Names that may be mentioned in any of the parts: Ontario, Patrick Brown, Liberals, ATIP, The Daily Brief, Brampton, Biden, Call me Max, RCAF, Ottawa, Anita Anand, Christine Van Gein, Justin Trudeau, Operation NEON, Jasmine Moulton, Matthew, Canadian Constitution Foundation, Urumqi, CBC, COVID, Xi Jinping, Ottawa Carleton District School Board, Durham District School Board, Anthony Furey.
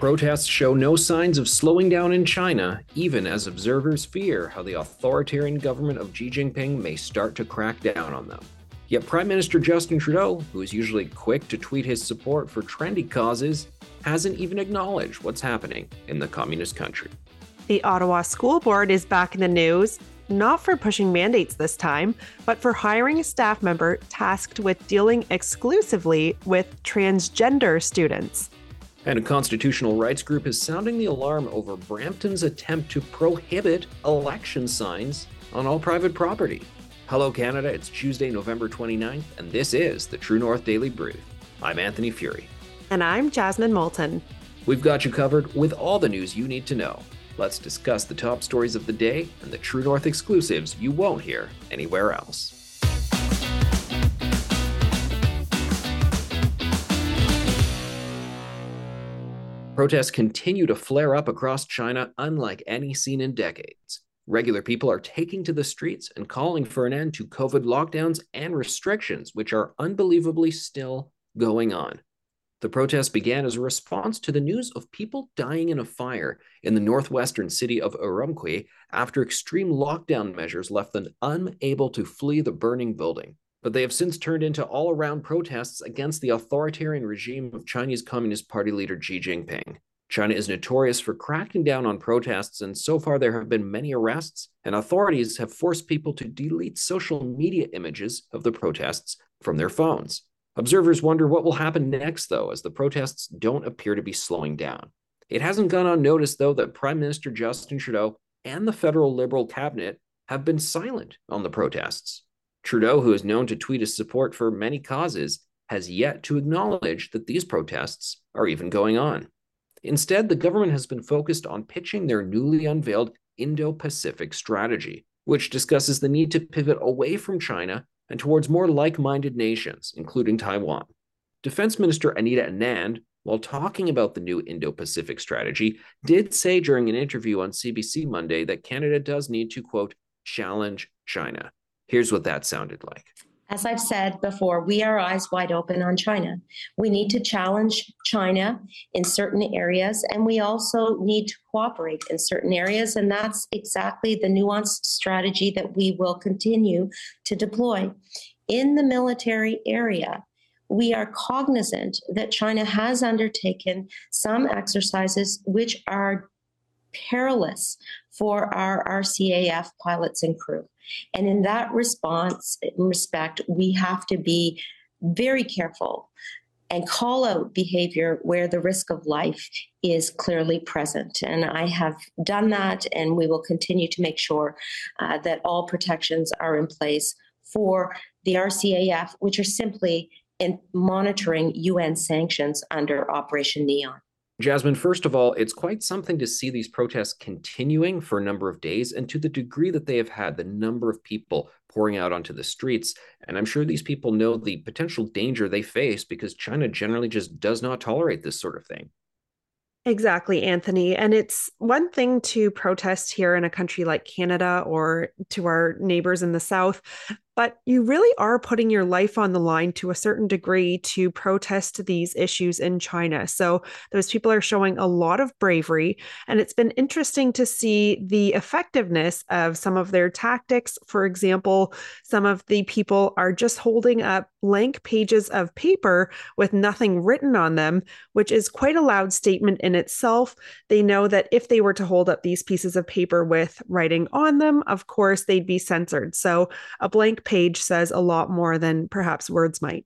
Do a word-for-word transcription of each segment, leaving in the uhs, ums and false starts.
Protests show no signs of slowing down in China, even as observers fear how the authoritarian government of Xi Jinping may start to crack down on them. Yet Prime Minister Justin Trudeau, who is usually quick to tweet his support for trendy causes, hasn't even acknowledged what's happening in the communist country. The Ottawa School Board is back in the news, not for pushing mandates this time, but for hiring a staff member tasked with dealing exclusively with transgender students. And a constitutional rights group is sounding the alarm over Brampton's attempt to prohibit election signs on all private property. Hello, Canada. It's Tuesday, November twenty-ninth, and this is the True North Daily Brief. I'm Anthony Furey. And I'm Jasmine Moulton. We've got you covered with all the news you need to know. Let's discuss the top stories of the day and the True North exclusives you won't hear anywhere else. Protests continue to flare up across China, unlike any seen in decades. Regular people are taking to the streets and calling for an end to COVID lockdowns and restrictions, which are unbelievably still going on. The protest began as a response to the news of people dying in a fire in the northwestern city of Urumqi after extreme lockdown measures left them unable to flee the burning building. But they have since turned into all-around protests against the authoritarian regime of Chinese Communist Party leader Xi Jinping. China is notorious for cracking down on protests, and so far there have been many arrests, and authorities have forced people to delete social media images of the protests from their phones. Observers wonder what will happen next, though, as the protests don't appear to be slowing down. It hasn't gone unnoticed, though, that Prime Minister Justin Trudeau and the federal Liberal cabinet have been silent on the protests. Trudeau, who is known to tweet his support for many causes, has yet to acknowledge that these protests are even going on. Instead, the government has been focused on pitching their newly unveiled Indo-Pacific strategy, which discusses the need to pivot away from China and towards more like-minded nations, including Taiwan. Defense Minister Anita Anand, while talking about the new Indo-Pacific strategy, did say during an interview on C B C Monday that Canada does need to, quote, challenge China. Here's what that sounded like. As I've said before, we are eyes wide open on China. We need to challenge China in certain areas, and we also need to cooperate in certain areas, and that's exactly the nuanced strategy that we will continue to deploy. In the military area, we are cognizant that China has undertaken some exercises which are perilous for our R C A F pilots and crew. And in that response, in respect, we have to be very careful and call out behavior where the risk of life is clearly present. And I have done that, and we will continue to make sure uh, that all protections are in place for the R C A F, which are simply in monitoring U N sanctions under Operation NEON. Jasmine, first of all, it's quite something to see these protests continuing for a number of days, and to the degree that they have had, the number of people pouring out onto the streets. And I'm sure these people know the potential danger they face because China generally just does not tolerate this sort of thing. Exactly, Anthony. And it's one thing to protest here in a country like Canada or to our neighbors in the South, but you really are putting your life on the line to a certain degree to protest these issues in China. So those people are showing a lot of bravery, and it's been interesting to see the effectiveness of some of their tactics. For example, some of the people are just holding up blank pages of paper with nothing written on them, which is quite a loud statement in itself. They know that if they were to hold up these pieces of paper with writing on them, of course, they'd be censored. So a blank page says a lot more than perhaps words might.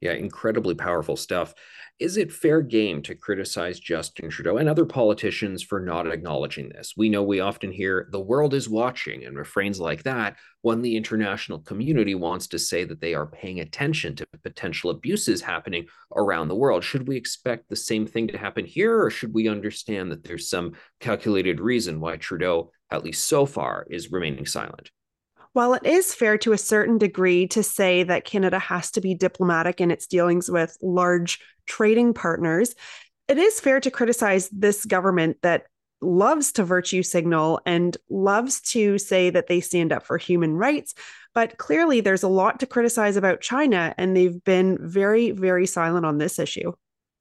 Yeah, incredibly powerful stuff. Is it fair game to criticize Justin Trudeau and other politicians for not acknowledging this? We know we often hear the world is watching and refrains like that when the international community wants to say that they are paying attention to potential abuses happening around the world. Should we expect the same thing to happen here, or should we understand that there's some calculated reason why Trudeau, at least so far, is remaining silent? While it is fair to a certain degree to say that Canada has to be diplomatic in its dealings with large trading partners, it is fair to criticize this government that loves to virtue signal and loves to say that they stand up for human rights. But clearly, there's a lot to criticize about China, and they've been very, very silent on this issue.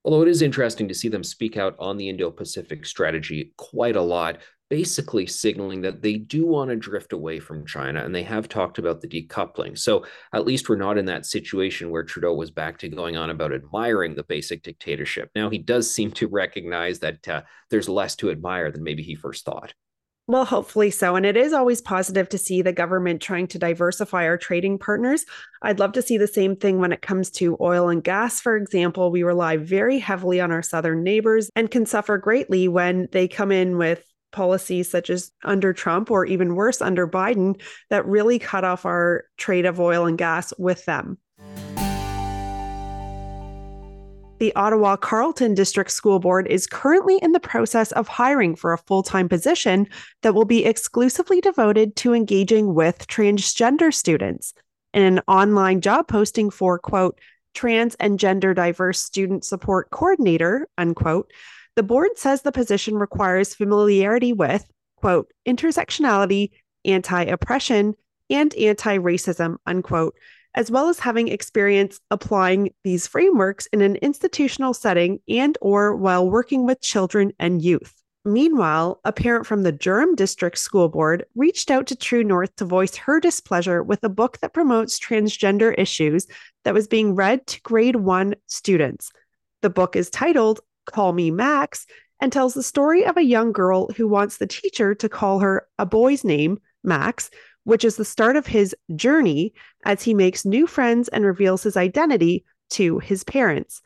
Although it is interesting to see them speak out on the Indo-Pacific strategy quite a lot, basically signaling that they do want to drift away from China, and they have talked about the decoupling. So at least we're not in that situation where Trudeau was back to going on about admiring the basic dictatorship. Now he does seem to recognize that uh, there's less to admire than maybe he first thought. Well, hopefully so. And it is always positive to see the government trying to diversify our trading partners. I'd love to see the same thing when it comes to oil and gas, for example. We rely very heavily on our southern neighbors and can suffer greatly when they come in with policies such as under Trump or even worse under Biden that really cut off our trade of oil and gas with them. The Ottawa Carleton District School Board is currently in the process of hiring for a full-time position that will be exclusively devoted to engaging with transgender students. In an online job posting for, quote, trans and gender diverse student support coordinator, unquote, the board says the position requires familiarity with, quote, intersectionality, anti-oppression, and anti-racism, unquote, as well as having experience applying these frameworks in an institutional setting and or while working with children and youth. Meanwhile, a parent from the Durham District School Board reached out to True North to voice her displeasure with a book that promotes transgender issues that was being read to grade one students. The book is titled Call Me Max and tells the story of a young girl who wants the teacher to call her a boy's name, Max, which is the start of his journey as he makes new friends and reveals his identity to his parents.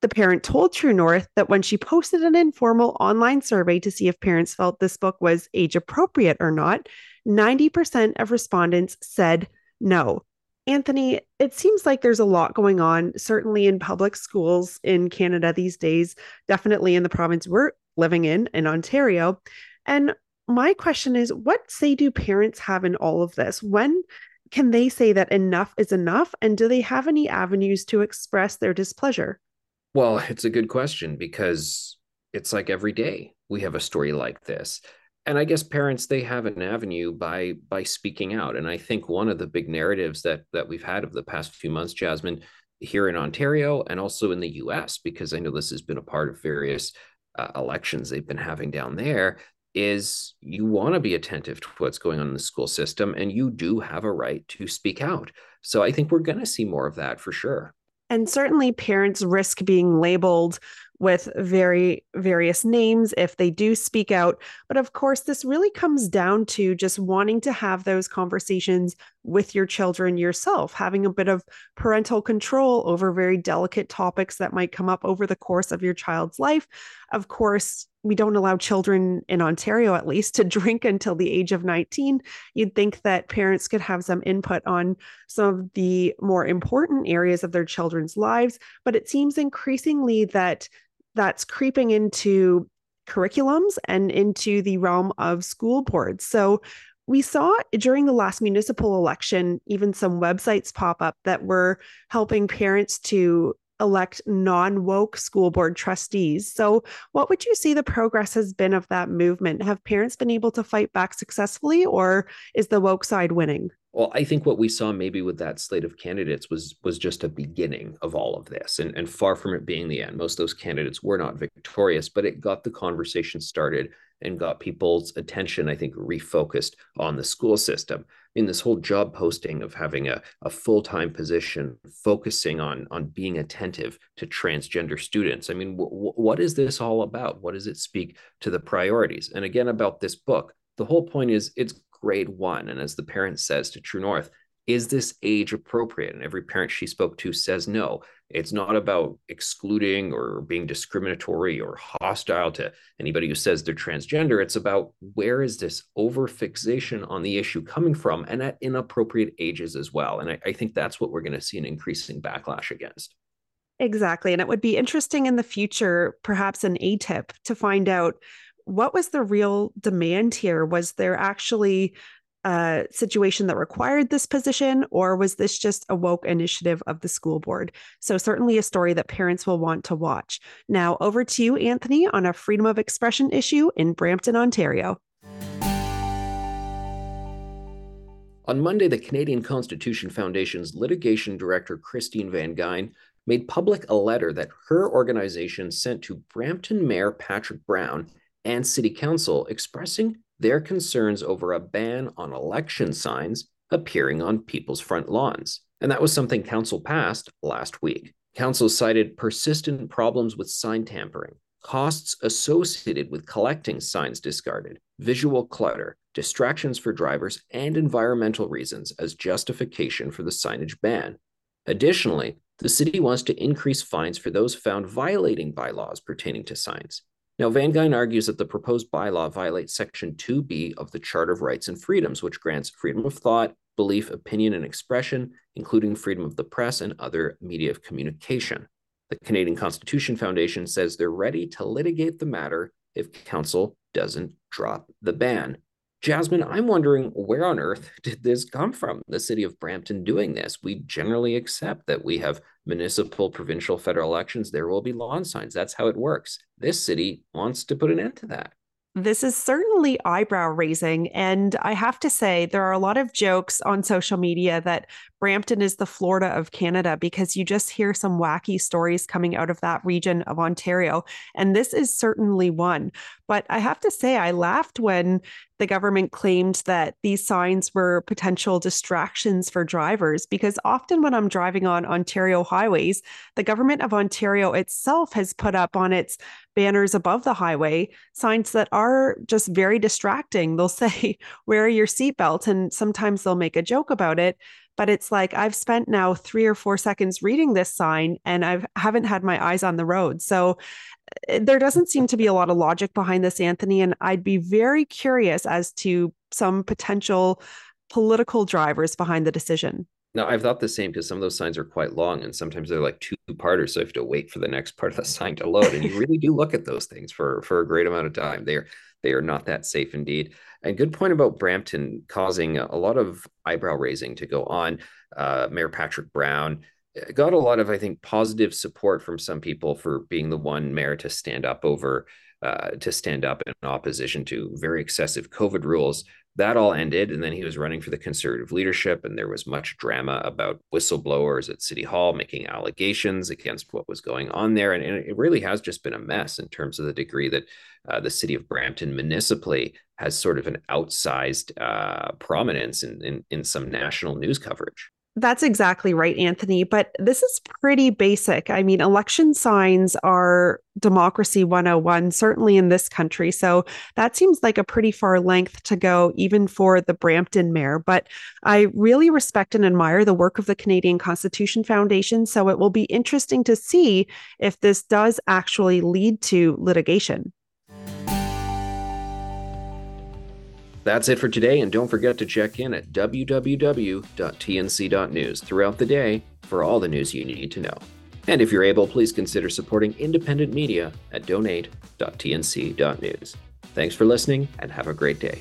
The parent told True North that when she posted an informal online survey to see if parents felt this book was age appropriate or not, ninety percent of respondents said no. Anthony, it seems like there's a lot going on, certainly in public schools in Canada these days, definitely in the province we're living in, in Ontario. And my question is, what say do parents have in all of this? When can they say that enough is enough? And do they have any avenues to express their displeasure? Well, it's a good question, because it's like every day we have a story like this. And I guess parents, they have an avenue by by speaking out. And I think one of the big narratives that that we've had over the past few months, Jasmine, here in Ontario and also in the U S, because I know this has been a part of various uh, elections they've been having down there, is you want to be attentive to what's going on in the school system, and you do have a right to speak out. So I think we're going to see more of that for sure. And certainly parents risk being labeled with very various names if they do speak out. But of course, this really comes down to just wanting to have those conversations with your children yourself, having a bit of parental control over very delicate topics that might come up over the course of your child's life. Of course, we don't allow children in Ontario, at least, to drink until the age of nineteen. You'd think that parents could have some input on some of the more important areas of their children's lives, but it seems increasingly that that's creeping into curriculums and into the realm of school boards. So we saw during the last municipal election, even some websites pop up that were helping parents to elect non-woke school board trustees. So what would you see the progress has been of that movement? Have parents been able to fight back successfully, or is the woke side winning? Well, I think what we saw maybe with that slate of candidates was was just a beginning of all of this, and, and far from it being the end. Most of those candidates were not victorious, but it got the conversation started and got people's attention, I think, refocused on the school system. In this whole job posting of having a, a full-time position, focusing on, on being attentive to transgender students. I mean, w- what is this all about? What does it speak to the priorities? And again, about this book, the whole point is it's grade one. And as the parent says to True North, is this age appropriate? And every parent she spoke to says no. It's not about excluding or being discriminatory or hostile to anybody who says they're transgender. It's about where is this overfixation on the issue coming from, and at inappropriate ages as well. And I, I think that's what we're going to see an increasing backlash against. Exactly. And it would be interesting in the future, perhaps an A T I P, to find out what was the real demand here. Was there actually a situation that required this position, or was this just a woke initiative of the school board? So certainly a story that parents will want to watch. Now over to you, Anthony, on a freedom of expression issue in Brampton, Ontario. On Monday, the Canadian Constitution Foundation's litigation director, Christine Van Gein, made public a letter that her organization sent to Brampton Mayor Patrick Brown and City Council expressing their concerns over a ban on election signs appearing on people's front lawns. And that was something Council passed last week. Council cited persistent problems with sign tampering, costs associated with collecting signs discarded, visual clutter, distractions for drivers, and environmental reasons as justification for the signage ban. Additionally, the city wants to increase fines for those found violating bylaws pertaining to signs. Now, Van Gein argues that the proposed bylaw violates Section two B of the Charter of Rights and Freedoms, which grants freedom of thought, belief, opinion, and expression, including freedom of the press and other media of communication. The Canadian Constitution Foundation says they're ready to litigate the matter if Council doesn't drop the ban. Jasmine, I'm wondering, where on earth did this come from, the city of Brampton doing this? We generally accept that we have municipal, provincial, federal elections. There will be lawn signs. That's how it works. This city wants to put an end to that. This is certainly eyebrow-raising, and I have to say there are a lot of jokes on social media that Brampton is the Florida of Canada, because you just hear some wacky stories coming out of that region of Ontario, and this is certainly one. But I have to say I laughed when the government claimed that these signs were potential distractions for drivers, because often when I'm driving on Ontario highways, the government of Ontario itself has put up on its banners above the highway signs that are just very distracting. They'll say, wear your seatbelt, and sometimes they'll make a joke about it. But it's like, I've spent now three or four seconds reading this sign and I haven't had my eyes on the road. So there doesn't seem to be a lot of logic behind this, Anthony. And I'd be very curious as to some potential political drivers behind the decision. Now, I've thought the same, because some of those signs are quite long and sometimes they're like two-parters, so I have to wait for the next part of the sign to load. And you really do look at those things for, for a great amount of time. They are, they are not that safe indeed. And good point about Brampton causing a lot of eyebrow raising to go on. Uh, Mayor Patrick Brown got a lot of, I think, positive support from some people for being the one mayor to stand up over, uh, to stand up in opposition to very excessive COVID rules. That all ended, and then he was running for the Conservative leadership, and there was much drama about whistleblowers at City Hall making allegations against what was going on there. And, and it really has just been a mess in terms of the degree that uh, the city of Brampton municipally has sort of an outsized uh, prominence in, in, in some national news coverage. That's exactly right, Anthony. But this is pretty basic. I mean, election signs are democracy one oh one, certainly in this country. So that seems like a pretty far length to go, even for the Brampton mayor. But I really respect and admire the work of the Canadian Constitution Foundation. So it will be interesting to see if this does actually lead to litigation. That's it for today, and don't forget to check in at w w w dot t n c dot news throughout the day for all the news you need to know. And if you're able, please consider supporting independent media at donate dot t n c dot news. Thanks for listening, and have a great day.